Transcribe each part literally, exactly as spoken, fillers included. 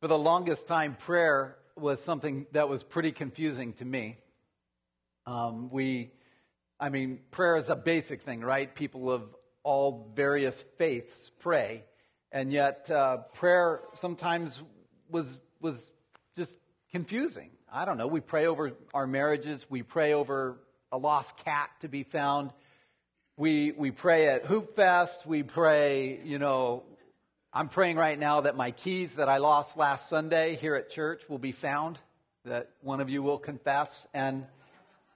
For the longest time, prayer was something that was pretty confusing to me. Um, we, I mean, prayer is a basic thing, right? People of all various faiths pray, and yet uh, prayer sometimes was was just confusing. I don't know. We pray over our marriages. We pray over a lost cat to be found. We we pray at Hoop Fest. We pray, you know, I'm praying right now that my keys that I lost last Sunday here at church will be found, that one of you will confess, and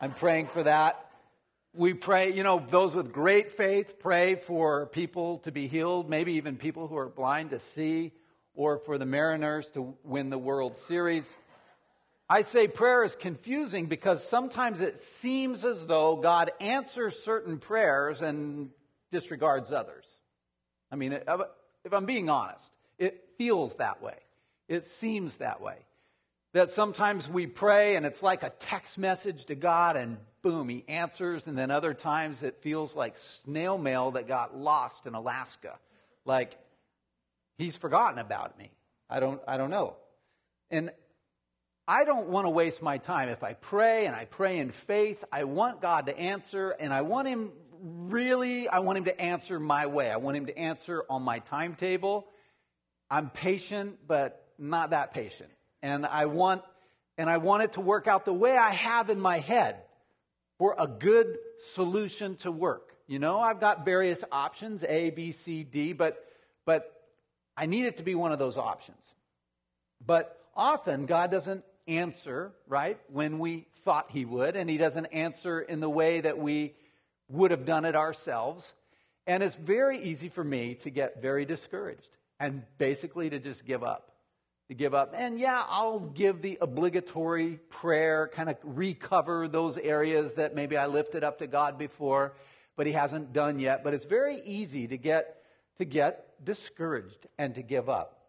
I'm praying for that. We pray, you know, those with great faith pray for people to be healed, maybe even people who are blind to see, or for the Mariners to win the World Series. I say prayer is confusing because sometimes it seems as though God answers certain prayers and disregards others. I mean, if I'm being honest, it feels that way. It seems that way. That sometimes we pray and it's like a text message to God and boom, he answers. And then other times it feels like snail mail that got lost in Alaska. Like, he's forgotten about me. I don't, I don't know. And I don't want to waste my time. If I pray and I pray in faith, I want God to answer, and I want him really, I want him to answer my way. I want him to answer on my timetable. I'm patient, but not that patient. And I want, and I want it to work out the way I have in my head for a good solution to work. You know, I've got various options, A, B, C, D, but, but I need it to be one of those options. But often God doesn't answer, right, when we thought he would, and he doesn't answer in the way that we would have done it ourselves. And it's very easy for me to get very discouraged and basically to just give up, to give up. And yeah, I'll give the obligatory prayer, kind of recover those areas that maybe I lifted up to God before, but he hasn't done yet. But it's very easy to get to get discouraged and to give up.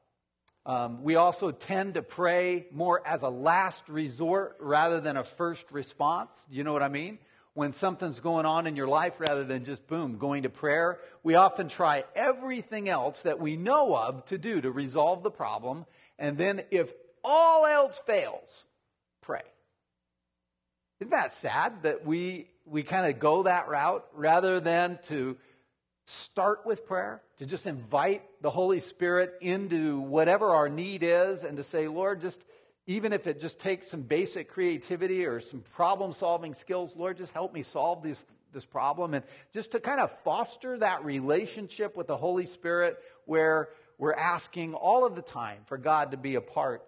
Um, we also tend to pray more as a last resort rather than a first response. You know what I mean? When something's going on in your life, rather than just, boom, going to prayer, we often try everything else that we know of to do to resolve the problem. And then if all else fails, pray. Isn't that sad that we, we kind of go that route rather than to start with prayer, to just invite the Holy Spirit into whatever our need is and to say, Lord, just even if it just takes some basic creativity or some problem-solving skills, Lord, just help me solve this, this problem. And just to kind of foster that relationship with the Holy Spirit where we're asking all of the time for God to be a part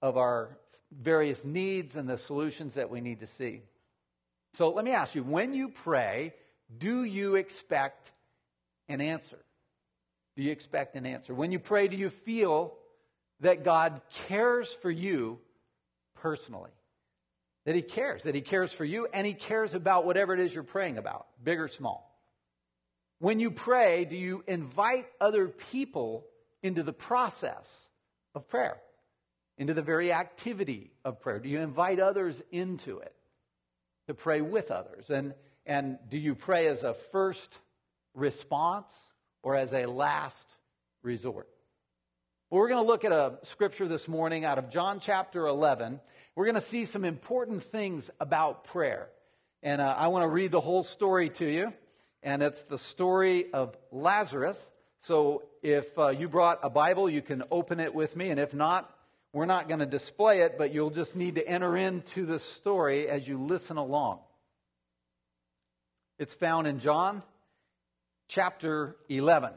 of our various needs and the solutions that we need to see. So let me ask you, when you pray, do you expect an answer? Do you expect an answer? When you pray, do you feel that God cares for you personally? That he cares, that he cares for you, and he cares about whatever it is you're praying about, big or small. When you pray, do you invite other people into the process of prayer, into the very activity of prayer? Do you invite others into it to pray with others? And, and do you pray as a first response or as a last resort? Well, we're going to look at a scripture this morning out of John chapter eleven. We're going to see some important things about prayer. And uh, I want to read the whole story to you. And it's the story of Lazarus. So if uh, you brought a Bible, you can open it with me. And if not, we're not going to display it, but you'll just need to enter into the story as you listen along. It's found in John chapter eleven.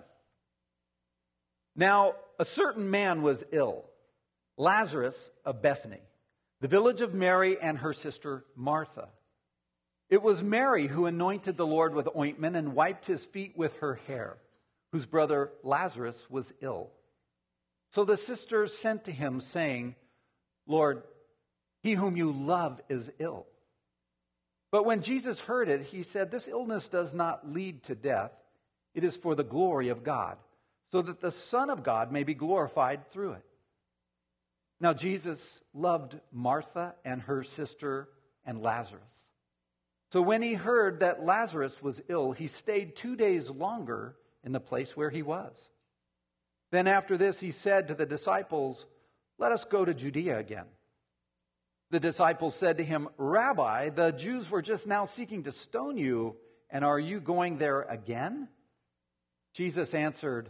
Now, a certain man was ill, Lazarus of Bethany, the village of Mary and her sister Martha. It was Mary who anointed the Lord with ointment and wiped his feet with her hair, whose brother Lazarus was ill. So the sisters sent to him, saying, Lord, he whom you love is ill. But when Jesus heard it, he said, this illness does not lead to death. It is for the glory of God, so that the Son of God may be glorified through it. Now Jesus loved Martha and her sister and Lazarus. So when he heard that Lazarus was ill, he stayed two days longer in the place where he was. Then after this, he said to the disciples, Let us go to Judea again. The disciples said to him, Rabbi, the Jews were just now seeking to stone you, and are you going there again? Jesus answered,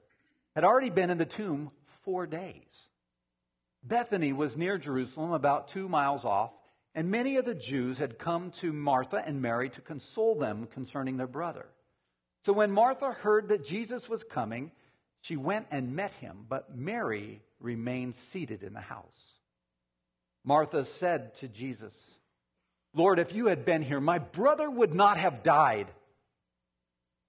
had already been in the tomb four days. Bethany was near Jerusalem, about two miles off, and many of the Jews had come to Martha and Mary to console them concerning their brother. So when Martha heard that Jesus was coming, she went and met him, but Mary remained seated in the house. Martha said to Jesus, Lord, if you had been here, my brother would not have died.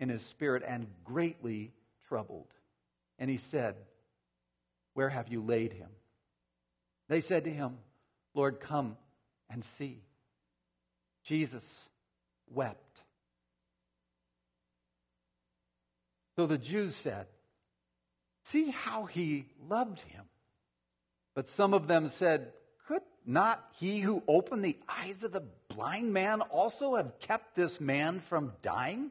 in his spirit and greatly troubled. And he said, Where have you laid him? They said to him, Lord, come and see. Jesus wept. So the Jews said, See how he loved him. But some of them said, Could not he who opened the eyes of the blind man also have kept this man from dying?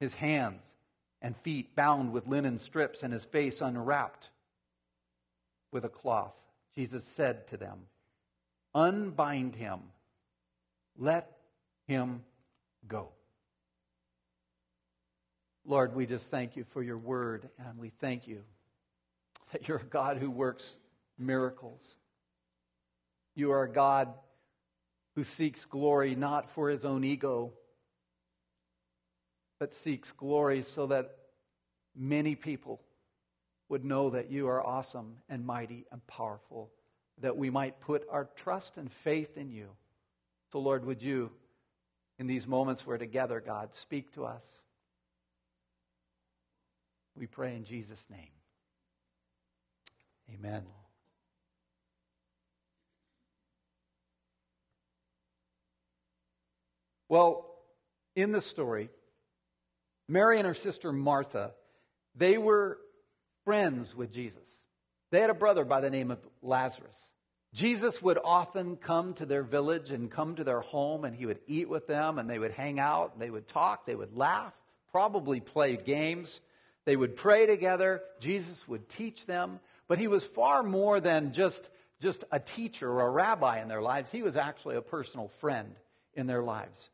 his hands and feet bound with linen strips and his face unwrapped with a cloth. Jesus said to them, Unbind him. Let him go. Lord, we just thank you for your word, and we thank you that you're a God who works miracles. You are a God who seeks glory not for his own ego, but seeks glory so that many people would know that you are awesome and mighty and powerful, that we might put our trust and faith in you. So, Lord, would you, in these moments we're together, God, speak to us. We pray in Jesus' name. Amen. Well, in the story, Mary and her sister Martha, they were friends with Jesus. They had a brother by the name of Lazarus. Jesus would often come to their village and come to their home, and he would eat with them, and they would hang out, and they would talk, they would laugh, probably play games. They would pray together. Jesus would teach them. But he was far more than just, just a teacher or a rabbi in their lives. He was actually a personal friend in their lives.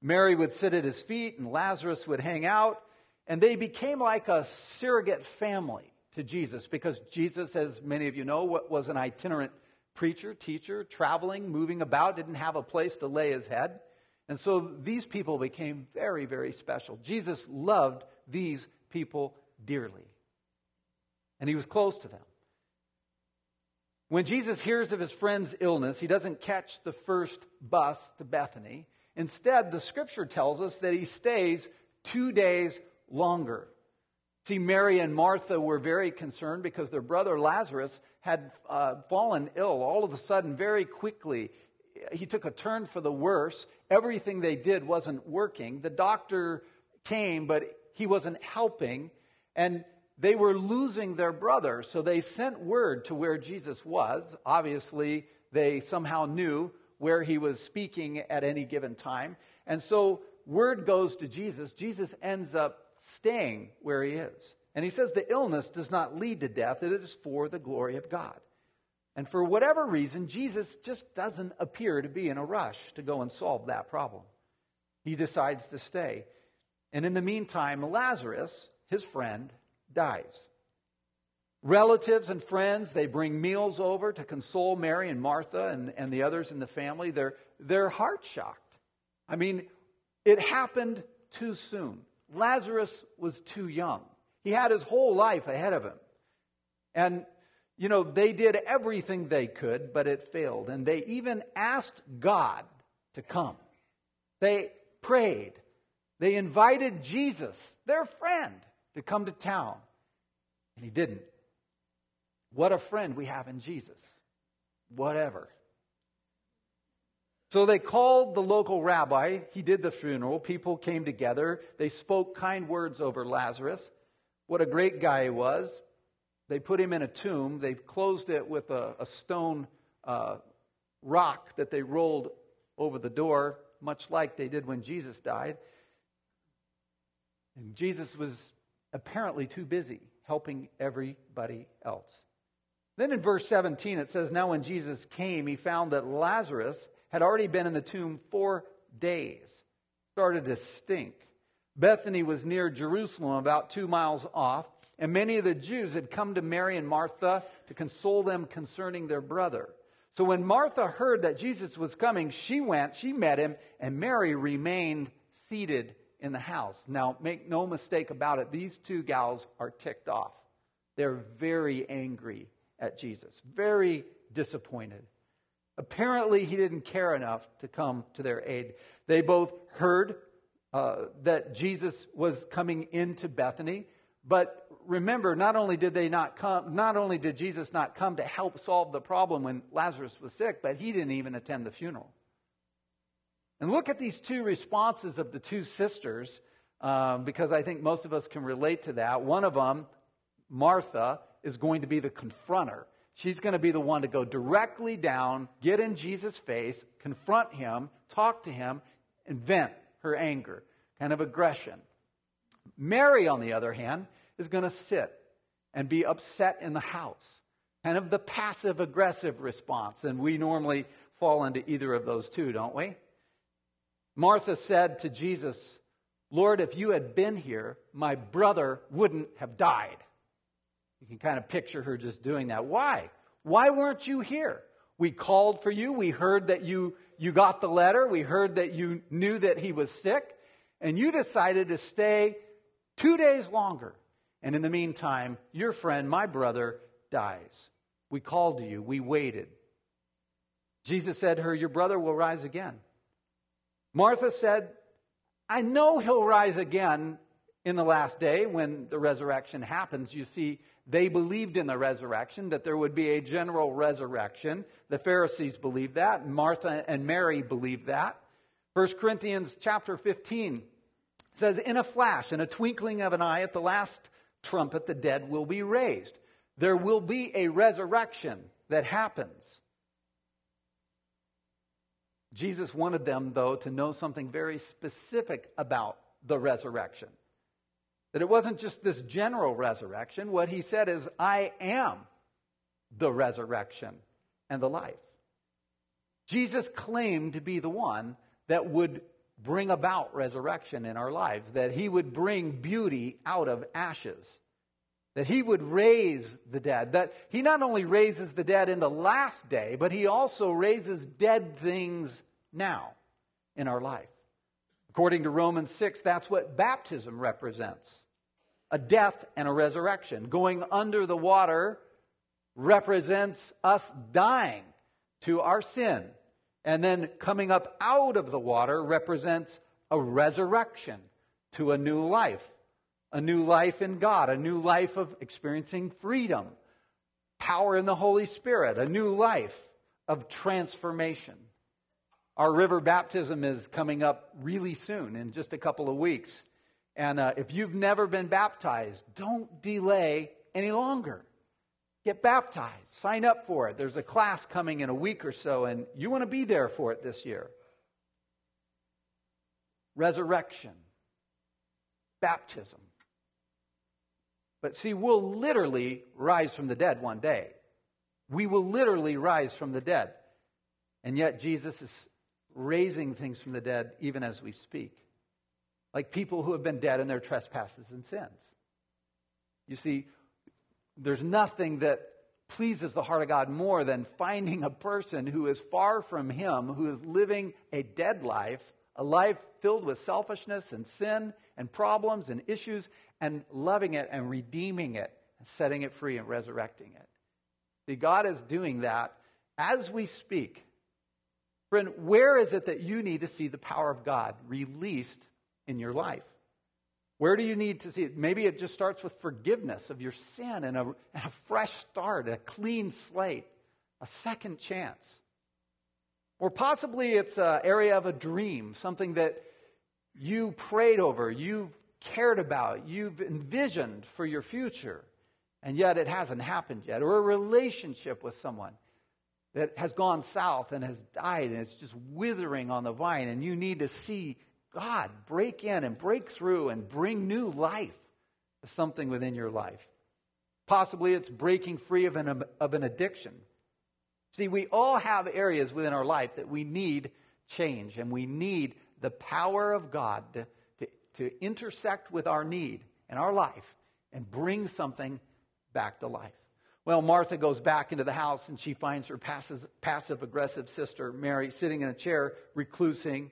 Mary would sit at his feet, and Lazarus would hang out. And they became like a surrogate family to Jesus, because Jesus, as many of you know, was an itinerant preacher, teacher, traveling, moving about, didn't have a place to lay his head. And so these people became very, very special. Jesus loved these people dearly, and he was close to them. When Jesus hears of his friend's illness, he doesn't catch the first bus to Bethany. Instead, the scripture tells us that he stays two days longer. See, Mary and Martha were very concerned because their brother Lazarus had uh, fallen ill all of a sudden very quickly. He took a turn for the worse. Everything they did wasn't working. The doctor came, but he wasn't helping, and they were losing their brother. So they sent word to where Jesus was. Obviously, they somehow knew where he was speaking at any given time. And so word goes to Jesus. Jesus ends up staying where he is. And he says the illness does not lead to death. It is for the glory of God. And for whatever reason, Jesus just doesn't appear to be in a rush to go and solve that problem. He decides to stay. And in the meantime, Lazarus, his friend, dies. Relatives and friends, they bring meals over to console Mary and Martha and, and the others in the family. They're, they're heart-shocked. I mean, it happened too soon. Lazarus was too young. He had his whole life ahead of him. And, you know, they did everything they could, but it failed. And they even asked God to come. They prayed. They invited Jesus, their friend, to come to town, and he didn't. What a friend we have in Jesus. Whatever. So they called the local rabbi. He did the funeral. People came together. They spoke kind words over Lazarus. What a great guy he was. They put him in a tomb. They closed it with a, a stone uh, rock that they rolled over the door, much like they did when Jesus died. And Jesus was apparently too busy helping everybody else. Then in verse seventeen, it says, now when Jesus came, he found that Lazarus had already been in the tomb four days. Started to stink. Bethany was near Jerusalem, about two miles off. And many of the Jews had come to Mary and Martha to console them concerning their brother. So when Martha heard that Jesus was coming, she went, she met him, and Mary remained seated in the house. Now, make no mistake about it, these two gals are ticked off. They're very angry at Jesus, very disappointed. Apparently, he didn't care enough to come to their aid. They both heard uh, that Jesus was coming into Bethany, but remember, not only did they not come, not only did Jesus not come to help solve the problem when Lazarus was sick, but he didn't even attend the funeral. And look at these two responses of the two sisters, um, because I think most of us can relate to that. One of them, Martha, is going to be the confronter. She's going to be the one to go directly down, get in Jesus' face, confront him, talk to him, and vent her anger, kind of aggression. Mary, on the other hand, is going to sit and be upset in the house, kind of the passive-aggressive response. And we normally fall into either of those two, don't we? Martha said to Jesus, Lord, if you had been here, my brother wouldn't have died. You can kind of picture her just doing that. Why? Why weren't you here? We called for you. We heard that you, you got the letter. We heard that you knew that he was sick. And you decided to stay two days longer. And in the meantime, your friend, my brother, dies. We called to you. We waited. Jesus said to her, your brother will rise again. Martha said, I know he'll rise again in the last day when the resurrection happens. You see, they believed in the resurrection, that there would be a general resurrection. The Pharisees believed that. And Martha and Mary believed that. First Corinthians chapter fifteen says, in a flash, in a twinkling of an eye, at the last trumpet, the dead will be raised. There will be a resurrection that happens. Jesus wanted them, though, to know something very specific about the resurrection. That it wasn't just this general resurrection. What he said is, I am the resurrection and the life. Jesus claimed to be the one that would bring about resurrection in our lives. That he would bring beauty out of ashes. That he would raise the dead. That he not only raises the dead in the last day, but he also raises dead things now in our life. According to Romans six, that's what baptism represents. A death and a resurrection. Going under the water represents us dying to our sin. And then coming up out of the water represents a resurrection to a new life. A new life in God, a new life of experiencing freedom, power in the Holy Spirit, a new life of transformation. Our river baptism is coming up really soon, in just a couple of weeks. And uh, if you've never been baptized, don't delay any longer. Get baptized. Sign up for it. There's a class coming in a week or so, and you want to be there for it this year. Resurrection. Baptism. But see, we'll literally rise from the dead one day. We will literally rise from the dead. And yet Jesus is raising things from the dead even as we speak. Like people who have been dead in their trespasses and sins. You see, there's nothing that pleases the heart of God more than finding a person who is far from him, who is living a dead life, a life filled with selfishness and sin and problems and issues, and loving it and redeeming it and setting it free and resurrecting it. See, God is doing that as we speak. Friend, where is it that you need to see the power of God released in your life? Where do you need to see it? Maybe it just starts with forgiveness of your sin and a, and a fresh start, a clean slate, a second chance. Or possibly it's an area of a dream, something that you prayed over, you've cared about, you've envisioned for your future, and yet it hasn't happened yet. Or a relationship with someone that has gone south and has died and it's just withering on the vine, and you need to see God break in and break through and bring new life to something within your life. Possibly it's breaking free of an, of an addiction. See, we all have areas within our life that we need change, and we need the power of God to, to, to intersect with our need and our life and bring something back to life. Well, Martha goes back into the house and she finds her passive-aggressive sister, Mary, sitting in a chair, reclusing,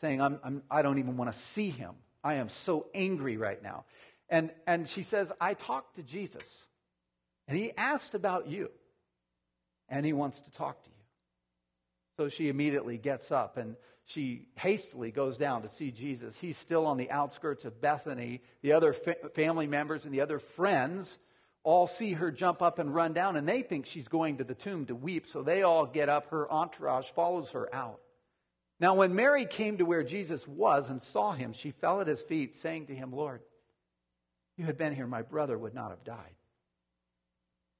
saying, I'm, I'm, I don't even want to see him. I am so angry right now. And, and she says, I talked to Jesus, and he asked about you. And he wants to talk to you. So she immediately gets up and she hastily goes down to see Jesus. He's still on the outskirts of Bethany. The other fa- family members and the other friends all see her jump up and run down. And they think she's going to the tomb to weep. So they all get up. Her entourage follows her out. Now when Mary came to where Jesus was and saw him, she fell at his feet, saying to him, Lord, if you had been here, my brother would not have died.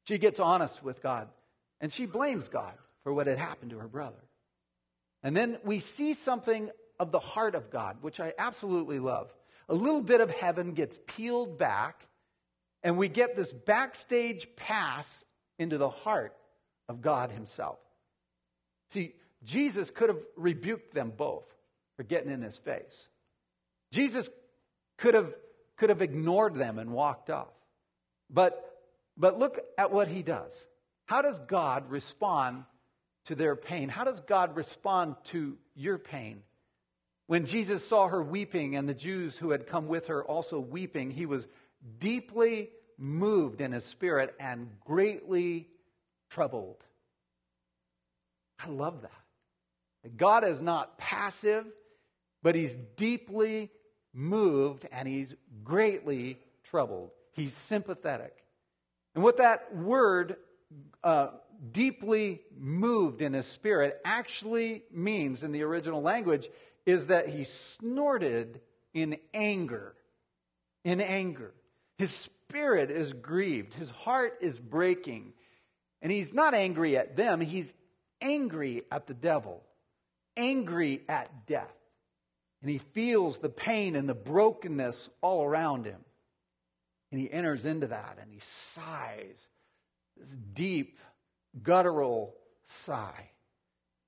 She gets honest with God. And she blames God for what had happened to her brother. And then we see something of the heart of God, which I absolutely love. A little bit of heaven gets peeled back, and we get this backstage pass into the heart of God himself. See, Jesus could have rebuked them both for getting in his face. Jesus could have, could have ignored them and walked off. But, but look at what he does. How does God respond to their pain? How does God respond to your pain? When Jesus saw her weeping and the Jews who had come with her also weeping, he was deeply moved in his spirit and greatly troubled. I love that. God is not passive, but he's deeply moved and he's greatly troubled. He's sympathetic. And what that word uh, deeply moved in his spirit actually means in the original language is that he snorted in anger. In anger. His spirit is grieved. His heart is breaking. And he's not angry at them. He's angry at the devil. Angry at death. And he feels the pain and the brokenness all around him. And he enters into that and he sighs. This deep, guttural sigh.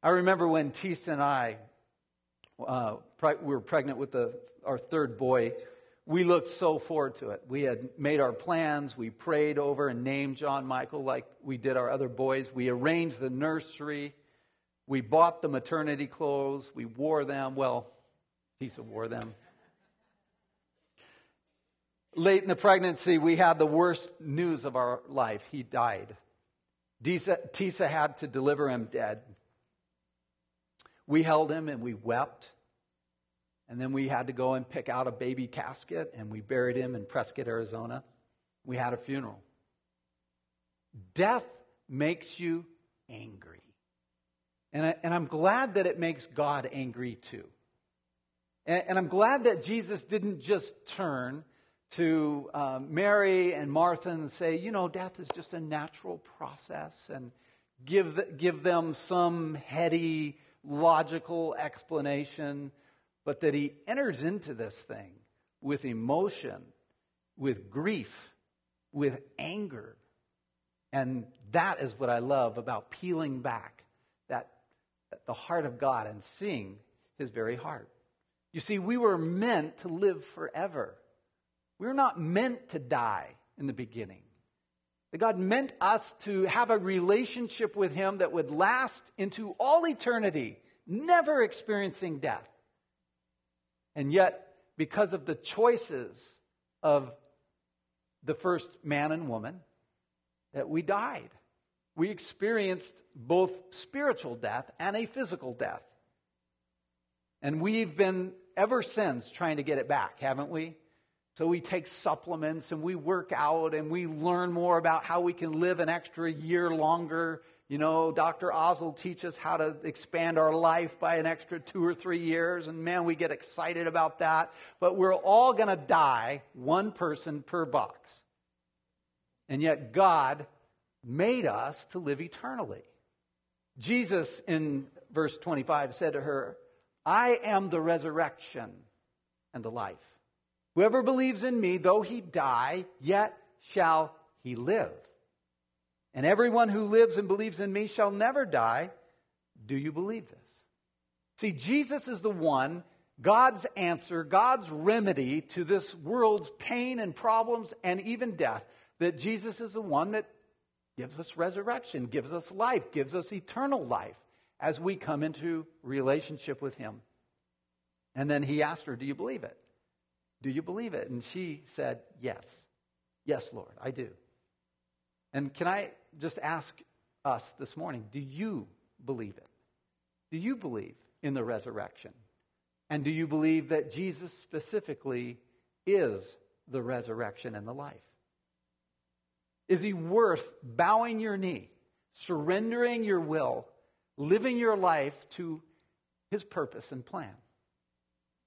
I remember when Tisa and I uh, pre- we were pregnant with the, our third boy. We looked so forward to it. We had made our plans. We prayed over and named John Michael like we did our other boys. We arranged the nursery. We bought the maternity clothes. We wore them. Well, Tisa wore them. Late in the pregnancy, we had the worst news of our life. He died. Tisa, Tisa had to deliver him dead. We held him and we wept. And then we had to go and pick out a baby casket and we buried him in Prescott, Arizona. We had a funeral. Death makes you angry. And, I, and I'm glad that it makes God angry too. And, and I'm glad that Jesus didn't just turn to uh, Mary and Martha and say, you know, death is just a natural process, and give the, give them some heady, logical explanation, but that he enters into this thing with emotion, with grief, with anger. And that is what I love about peeling back that, that the heart of God and seeing his very heart. You see, we were meant to live forever. We were not meant to die in the beginning. That God meant us to have a relationship with him that would last into all eternity, never experiencing death. And yet, because of the choices of the first man and woman, that we died. We experienced both spiritual death and a physical death. And we've been ever since trying to get it back, haven't we? So we take supplements and we work out and we learn more about how we can live an extra year longer. You know, Doctor Oz will teach us how to expand our life by an extra two or three years. And man, we get excited about that. But we're all going to die, one person per box. And yet God made us to live eternally. Jesus in verse twenty-five said to her, I am the resurrection and the life. Whoever believes in me, though he die, yet shall he live. And everyone who lives and believes in me shall never die. Do you believe this? See, Jesus is the one, God's answer, God's remedy to this world's pain and problems and even death. That Jesus is the one that gives us resurrection, gives us life, gives us eternal life as we come into relationship with him. And then he asked her, do you believe it? Do you believe it? And she said, yes. Yes, Lord, I do. And can I just ask us this morning, do you believe it? Do you believe in the resurrection? And do you believe that Jesus specifically is the resurrection and the life? Is he worth bowing your knee, surrendering your will, living your life to his purpose and plan?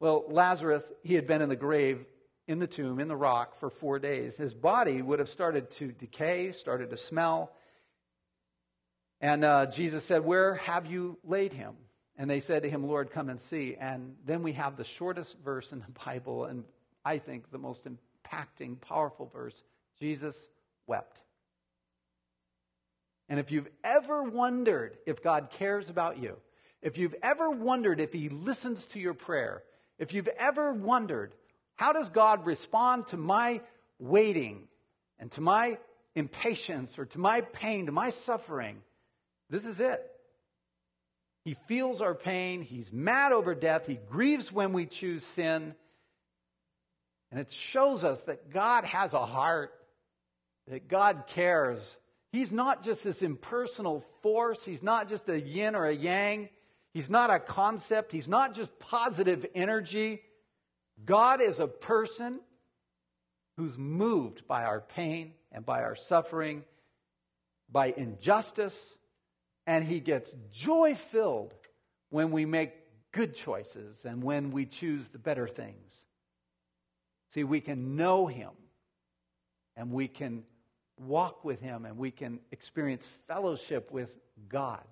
Well, Lazarus, he had been in the grave, in the tomb, in the rock for four days. His body would have started to decay, started to smell. And uh, Jesus said, where have you laid him? And they said to him, Lord, come and see. And then we have the shortest verse in the Bible, and I think the most impacting, powerful verse. Jesus wept. And if you've ever wondered if God cares about you, if you've ever wondered if he listens to your prayer, if you've ever wondered, how does God respond to my waiting and to my impatience or to my pain, to my suffering? This is it. He feels our pain. He's mad over death. He grieves when we choose sin. And it shows us that God has a heart, that God cares. He's not just this impersonal force. He's not just a yin or a yang. He's not a concept. He's not just positive energy. God is a person who's moved by our pain and by our suffering, by injustice, and he gets joy-filled when we make good choices and when we choose the better things. See, we can know him, and we can walk with him, and we can experience fellowship with God,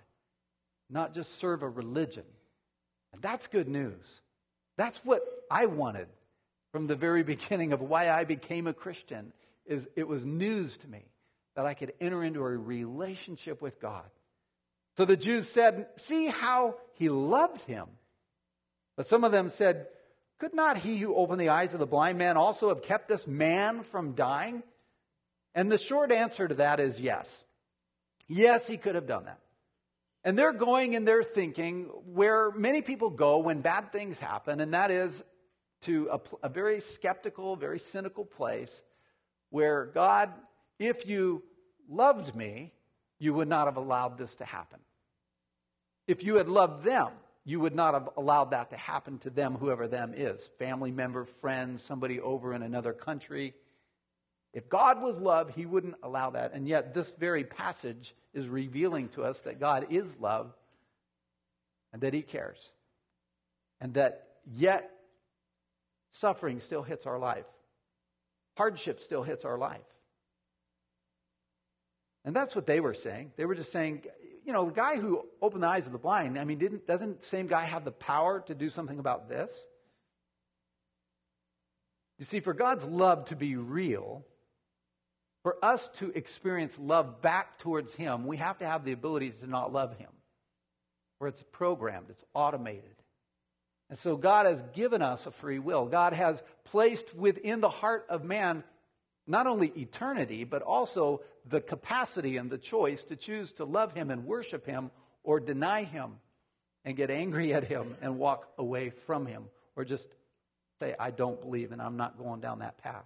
not just serve a religion. And that's good news. That's what I wanted from the very beginning of why I became a Christian. Is it was news to me that I could enter into a relationship with God. So the Jews said, "See how he loved him." But some of them said, "Could not he who opened the eyes of the blind man also have kept this man from dying?" And the short answer to that is yes. Yes, he could have done that. And they're going and they're thinking where many people go when bad things happen, and that is to a, a very skeptical, very cynical place where, "God, if you loved me, you would not have allowed this to happen. If you had loved them, you would not have allowed that to happen to them," whoever them is, family member, friend, somebody over in another country. If God was love, he wouldn't allow that. And yet this very passage is revealing to us that God is love and that he cares. And that yet suffering still hits our life. Hardship still hits our life. And that's what they were saying. They were just saying, you know, the guy who opened the eyes of the blind, I mean, didn't doesn't the same guy have the power to do something about this? You see, for God's love to be real, for us to experience love back towards him, we have to have the ability to not love him. Or it's programmed, it's automated. And so God has given us a free will. God has placed within the heart of man not only eternity, but also the capacity and the choice to choose to love him and worship him, or deny him and get angry at him and walk away from him, or just say, "I don't believe and I'm not going down that path."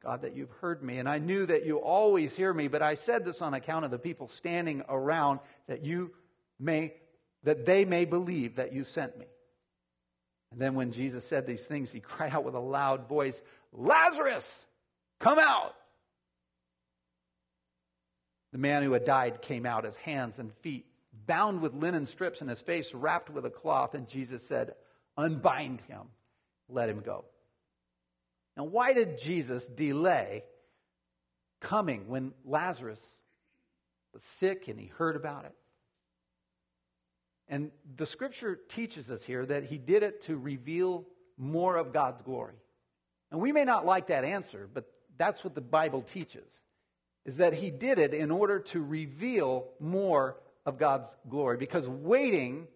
God, that you've heard me. And I knew that you always hear me, but I said this on account of the people standing around, that you may, that they may believe that you sent me." And then when Jesus said these things, he cried out with a loud voice, "Lazarus, come out!" The man who had died came out, his hands and feet bound with linen strips and his face wrapped with a cloth. And Jesus said, "Unbind him, let him go." Now, why did Jesus delay coming when Lazarus was sick and he heard about it? And the scripture teaches us here that he did it to reveal more of God's glory. And we may not like that answer, but that's what the Bible teaches, is that he did it in order to reveal more of God's glory, because waiting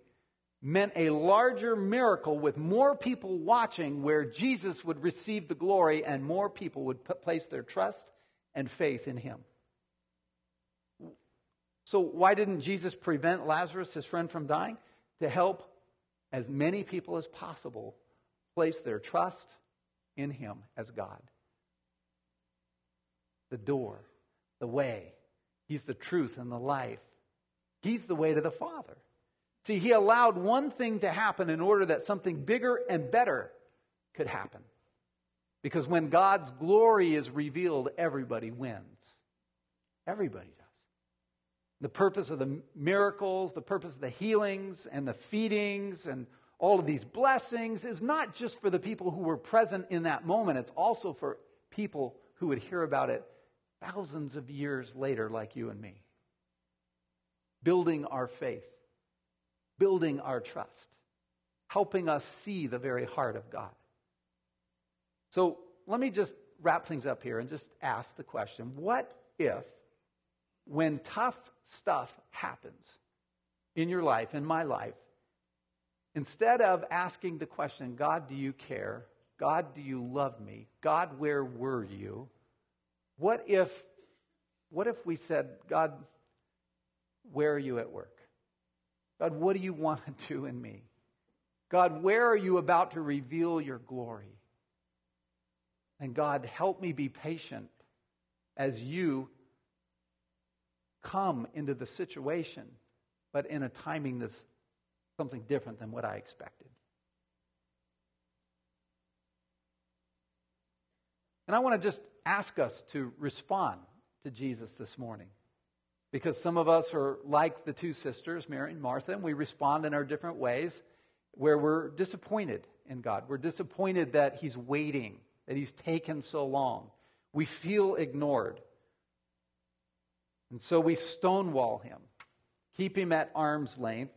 meant a larger miracle with more people watching, where Jesus would receive the glory and more people would place their trust and faith in him. So why didn't Jesus prevent Lazarus, his friend, from dying? To help as many people as possible place their trust in him as God. The door, the way. He's the truth and the life. He's the way to the Father. See, he allowed one thing to happen in order that something bigger and better could happen. Because when God's glory is revealed, everybody wins. Everybody does. The purpose of the miracles, the purpose of the healings and the feedings and all of these blessings is not just for the people who were present in that moment. It's also for people who would hear about it thousands of years later, like you and me. Building our faith, building our trust, helping us see the very heart of God. So let me just wrap things up here and just ask the question, what if when tough stuff happens in your life, in my life, instead of asking the question, God, do you care? God, do you love me? God, where were you? What if, what if we said, God, where are you at work? God, what do you want to do in me? God, where are you about to reveal your glory? And God, help me be patient as you come into the situation, but in a timing that's something different than what I expected. And I want to just ask us to respond to Jesus this morning, because some of us are like the two sisters, Mary and Martha, and we respond in our different ways where we're disappointed in God. We're disappointed that he's waiting, that he's taken so long. We feel ignored. And so we stonewall him, keep him at arm's length.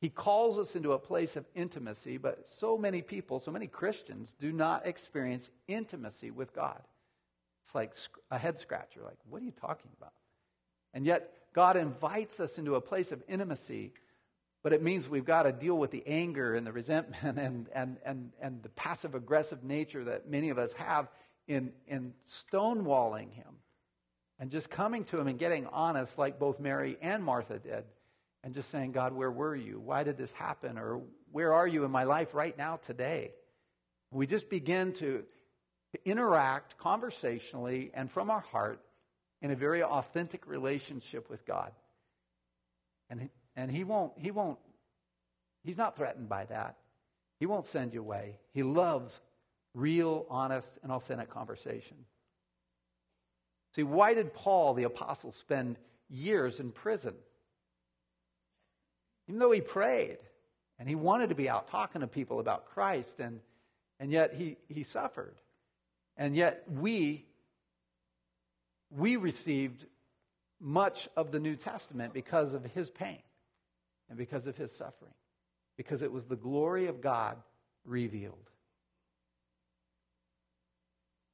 He calls us into a place of intimacy, but so many people, so many Christians do not experience intimacy with God. It's like a head scratcher, like, what are you talking about? And yet God invites us into a place of intimacy, but it means we've got to deal with the anger and the resentment and and and, and the passive-aggressive nature that many of us have in, in stonewalling him and just coming to him and getting honest like both Mary and Martha did and just saying, God, where were you? Why did this happen? Or where are you in my life right now today? We just begin to, to interact conversationally and from our heart in a very authentic relationship with God. And it, And he won't, he won't, he's not threatened by that. He won't send you away. He loves real, honest, and authentic conversation. See, why did Paul, the apostle, spend years in prison? Even though he prayed and he wanted to be out talking to people about Christ, and, and yet he, he suffered. And yet we, we received much of the New Testament because of his pain. And because of his suffering. Because it was the glory of God revealed.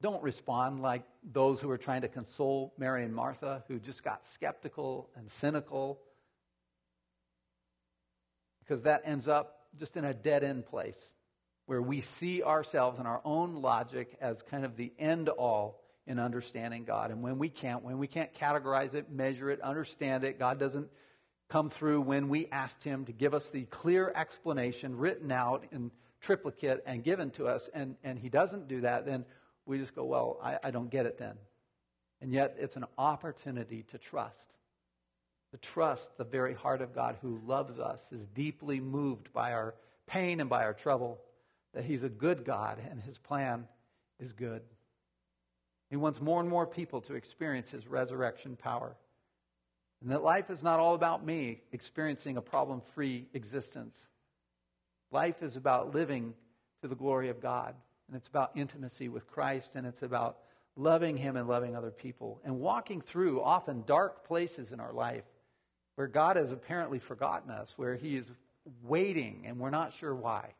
Don't respond like those who are trying to console Mary and Martha, who just got skeptical and cynical. Because that ends up just in a dead-end place, where we see ourselves and our own logic as kind of the end-all in understanding God. And when we can't, when we can't categorize it, measure it, understand it, God doesn't come through when we asked him to give us the clear explanation written out in triplicate and given to us, and, and he doesn't do that, then we just go, well, I, I don't get it then. And yet it's an opportunity to trust, to trust the very heart of God who loves us, is deeply moved by our pain and by our trouble, that he's a good God and his plan is good. He wants more and more people to experience his resurrection power. And that life is not all about me experiencing a problem-free existence. Life is about living to the glory of God. And it's about intimacy with Christ. And it's about loving him and loving other people. And walking through often dark places in our life where God has apparently forgotten us, where he is waiting and we're not sure why.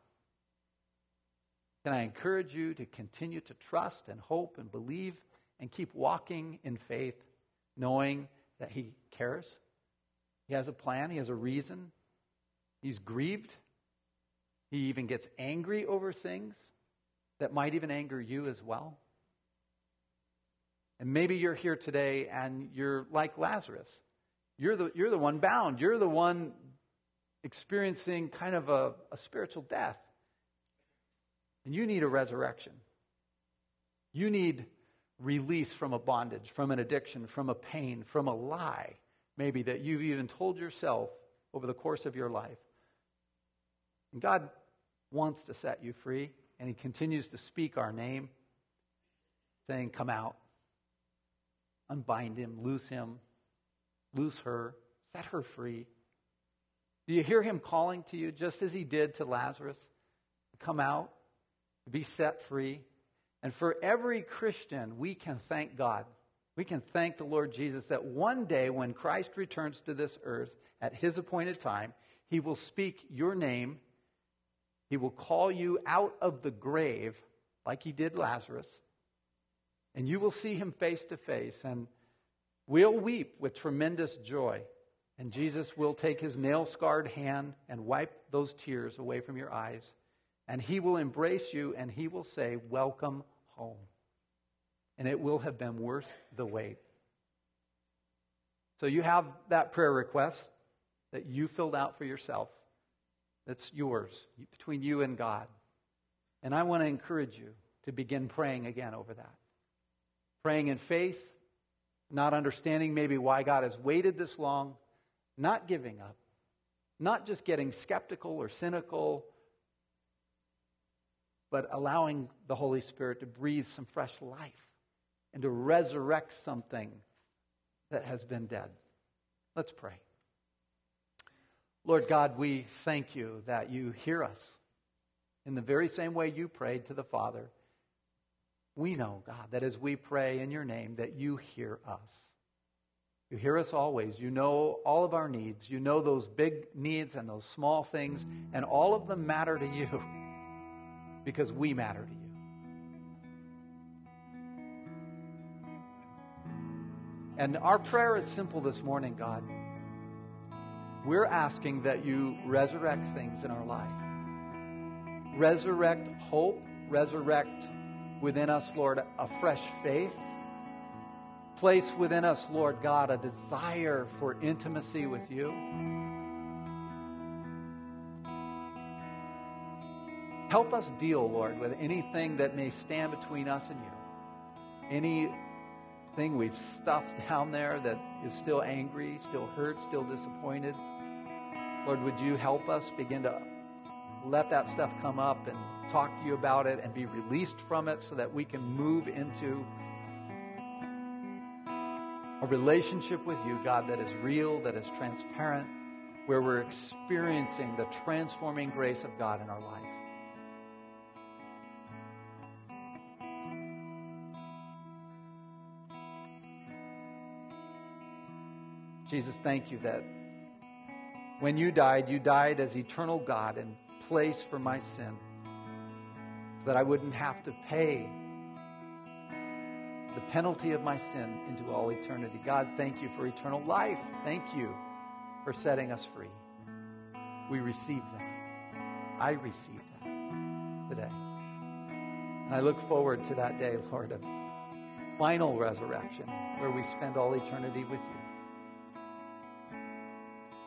Can I encourage you to continue to trust and hope and believe and keep walking in faith, knowing that he cares, he has a plan, he has a reason, he's grieved, he even gets angry over things that might even anger you as well. And maybe you're here today and you're like Lazarus. You're the, you're the one bound, you're the one experiencing kind of a, a spiritual death. And you need a resurrection. You need release from a bondage, from an addiction, from a pain, from a lie, maybe that you've even told yourself over the course of your life. And God wants to set you free, and he continues to speak our name, saying, come out, unbind him, loose him, loose her, set her free. Do you hear him calling to you, just as he did to Lazarus? Come out, be set free. And for every Christian, we can thank God. We can thank the Lord Jesus that one day when Christ returns to this earth at his appointed time, he will speak your name He will call you out of the grave like he did Lazarus. And you will see him face to face and will weep with tremendous joy. And Jesus will take his nail-scarred hand and wipe those tears away from your eyes. And he will embrace you and he will say, welcome home. And it will have been worth the wait. So you have that prayer request that you filled out for yourself. That's yours, between you and God. And I want to encourage you to begin praying again over that. Praying in faith, not understanding maybe why God has waited this long, not giving up, not just getting skeptical or cynical, but allowing the Holy Spirit to breathe some fresh life and to resurrect something that has been dead. Let's pray. Lord God, we thank you that you hear us in the very same way you prayed to the Father. We know, God, that as we pray in your name, that you hear us. You hear us always. You know all of our needs. You know those big needs and those small things, and all of them matter to you because we matter to you. And our prayer is simple this morning, God. We're asking that you resurrect things in our life. Resurrect hope. Resurrect within us, Lord, a fresh faith. Place within us, Lord God, a desire for intimacy with you. Help us deal, Lord, with anything that may stand between us and you. Any thing we've stuffed down there that is still angry, still hurt, still disappointed. Lord, would you help us begin to let that stuff come up and talk to you about it and be released from it so that we can move into a relationship with you, God, that is real, that is transparent, where we're experiencing the transforming grace of God in our life. Jesus, thank you that when you died, you died as eternal God in place for my sin, so that I wouldn't have to pay the penalty of my sin into all eternity. God, thank you for eternal life. Thank you for setting us free. We receive that. I receive that today. And I look forward to that day, Lord, of final resurrection, where we spend all eternity with you.